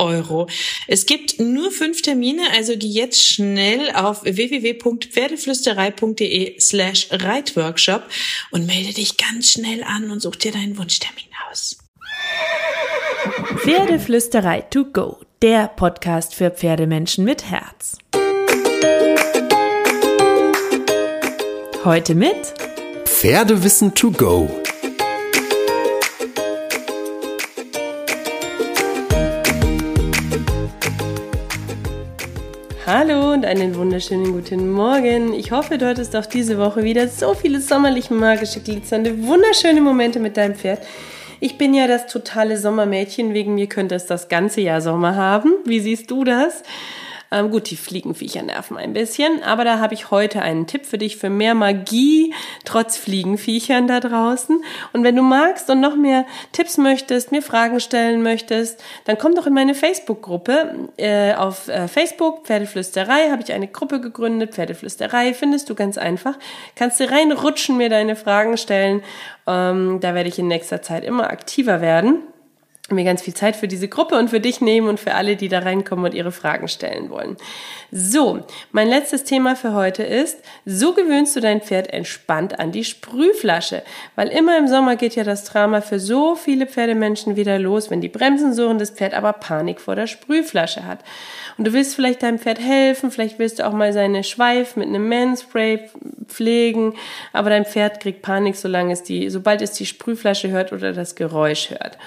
Euro. Es gibt nur 5 Termine, also geh jetzt schnell auf www.pferdeflüsterei.de/Reitworkshop und melde dich ganz schnell an und such dir deinen Wunschtermin aus. Pferdeflüsterei to go, der Podcast für Pferdemenschen mit Herz. Heute mit Pferdewissen to go. Hallo und einen wunderschönen guten Morgen. Ich hoffe, du hattest auch diese Woche wieder so viele sommerlich magische, glitzernde, wunderschöne Momente mit deinem Pferd. Ich bin ja das totale Sommermädchen, wegen mir könnte es das ganze Jahr Sommer haben. Wie siehst du das? Gut, die Fliegenviecher nerven ein bisschen, aber da habe ich heute einen Tipp für dich für mehr Magie trotz Fliegenviechern da draußen. Und wenn du magst und noch mehr Tipps möchtest, mir Fragen stellen möchtest, dann komm doch in meine Facebook-Gruppe. Auf Facebook, Pferdeflüsterei, habe ich eine Gruppe gegründet. Pferdeflüsterei findest du ganz einfach. Kannst du reinrutschen, mir deine Fragen stellen. Da werde ich in nächster Zeit immer aktiver werden. Mir ganz viel Zeit für diese Gruppe und für dich nehmen und für alle, die da reinkommen und ihre Fragen stellen wollen. So, mein letztes Thema für heute ist, so gewöhnst du dein Pferd entspannt an die Sprühflasche. Weil immer im Sommer geht ja das Drama für so viele Pferdemenschen wieder los, wenn die Bremsen surren, das Pferd aber Panik vor der Sprühflasche hat. Und du willst vielleicht deinem Pferd helfen, vielleicht willst du auch mal seine Schweif mit einem Manspray pflegen, aber dein Pferd kriegt Panik, sobald es die Sprühflasche hört oder das Geräusch hört.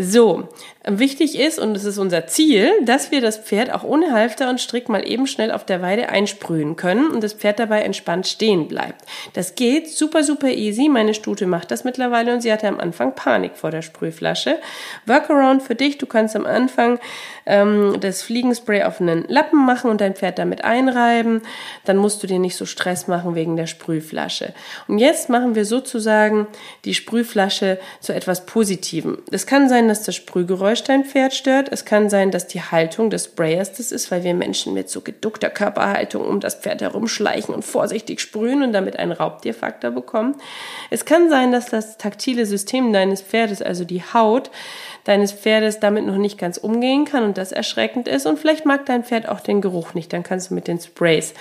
So, wichtig ist, und es ist unser Ziel, dass wir das Pferd auch ohne Halfter und Strick mal eben schnell auf der Weide einsprühen können und das Pferd dabei entspannt stehen bleibt. Das geht super, super easy. Meine Stute macht das mittlerweile und sie hatte am Anfang Panik vor der Sprühflasche. Workaround für dich, du kannst am Anfang das Fliegenspray auf einen Lappen machen und dein Pferd damit einreiben. Dann musst du dir nicht so Stress machen wegen der Sprühflasche. Und jetzt machen wir sozusagen die Sprühflasche zu etwas Positivem. Es kann sein, dass das Sprühgeräusch dein Pferd stört. Es kann sein, dass die Haltung des Sprayers das ist, weil wir Menschen mit so geduckter Körperhaltung um das Pferd herumschleichen und vorsichtig sprühen und damit einen Raubtierfaktor bekommen. Es kann sein, dass das taktile System deines Pferdes, also die Haut deines Pferdes, damit noch nicht ganz umgehen kann und das erschreckend ist. Und vielleicht mag dein Pferd auch den Geruch nicht. Dann kannst du mit den Sprays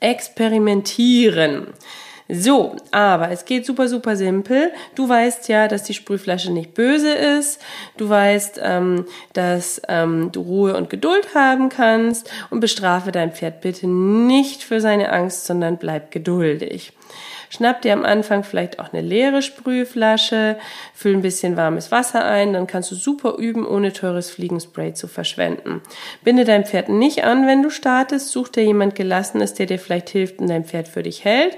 experimentieren. So, aber es geht super, super simpel. Du weißt ja, dass die Sprühflasche nicht böse ist. Du weißt, dass du Ruhe und Geduld haben kannst und bestrafe dein Pferd bitte nicht für seine Angst, sondern bleib geduldig. Schnapp dir am Anfang vielleicht auch eine leere Sprühflasche, füll ein bisschen warmes Wasser ein, dann kannst du super üben, ohne teures Fliegenspray zu verschwenden. Binde dein Pferd nicht an, wenn du startest, such dir jemand Gelassenes, der dir vielleicht hilft und dein Pferd für dich hält.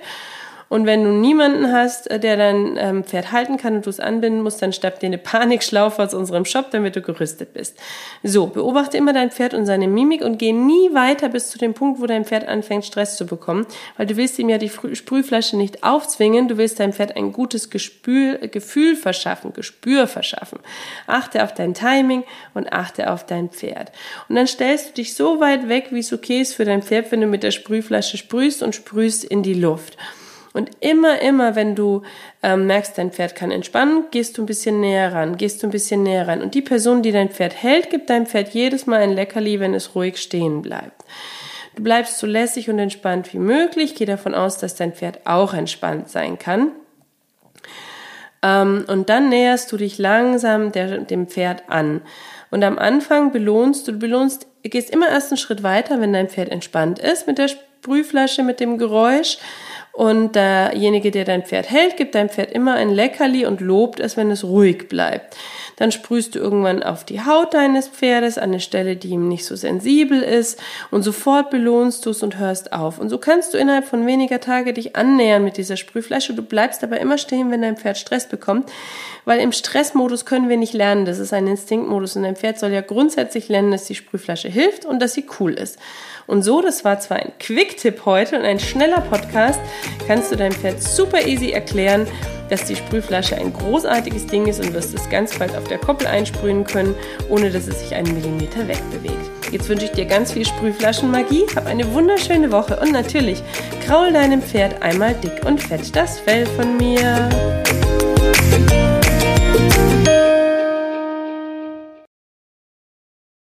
Und wenn du niemanden hast, der dein Pferd halten kann und du es anbinden musst, dann schnapp dir eine Panikschlaufe aus unserem Shop, damit du gerüstet bist. So, beobachte immer dein Pferd und seine Mimik und geh nie weiter bis zu dem Punkt, wo dein Pferd anfängt, Stress zu bekommen, weil du willst ihm ja die Sprühflasche nicht aufzwingen, du willst deinem Pferd ein gutes Gespür verschaffen. Achte auf dein Timing und achte auf dein Pferd. Und dann stellst du dich so weit weg, wie es okay ist für dein Pferd, wenn du mit der Sprühflasche sprühst und sprühst in die Luft. Und immer, wenn du merkst, dein Pferd kann entspannen, gehst du ein bisschen näher ran. Und die Person, die dein Pferd hält, gibt deinem Pferd jedes Mal ein Leckerli, wenn es ruhig stehen bleibt. Du bleibst so lässig und entspannt wie möglich. Geh davon aus, dass dein Pferd auch entspannt sein kann. Und dann näherst du dich langsam dem Pferd an. Und am Anfang gehst immer erst einen Schritt weiter, wenn dein Pferd entspannt ist, mit der Sprühflasche, mit dem Geräusch. Und derjenige, der dein Pferd hält, gibt deinem Pferd immer ein Leckerli und lobt es, wenn es ruhig bleibt. Dann sprühst du irgendwann auf die Haut deines Pferdes, an eine Stelle, die ihm nicht so sensibel ist. Und sofort belohnst du es und hörst auf. Und so kannst du innerhalb von weniger Tage dich annähern mit dieser Sprühflasche. Du bleibst aber immer stehen, wenn dein Pferd Stress bekommt. Weil im Stressmodus können wir nicht lernen. Das ist ein Instinktmodus. Und dein Pferd soll ja grundsätzlich lernen, dass die Sprühflasche hilft und dass sie cool ist. Und so, das war zwar ein Quick-Tipp heute und ein schneller Podcast, kannst du deinem Pferd super easy erklären, dass die Sprühflasche ein großartiges Ding ist und wirst es ganz bald auf der Koppel einsprühen können, ohne dass es sich einen Millimeter wegbewegt. Jetzt wünsche ich dir ganz viel Sprühflaschenmagie, hab eine wunderschöne Woche und natürlich kraul deinem Pferd einmal dick und fett das Fell von mir.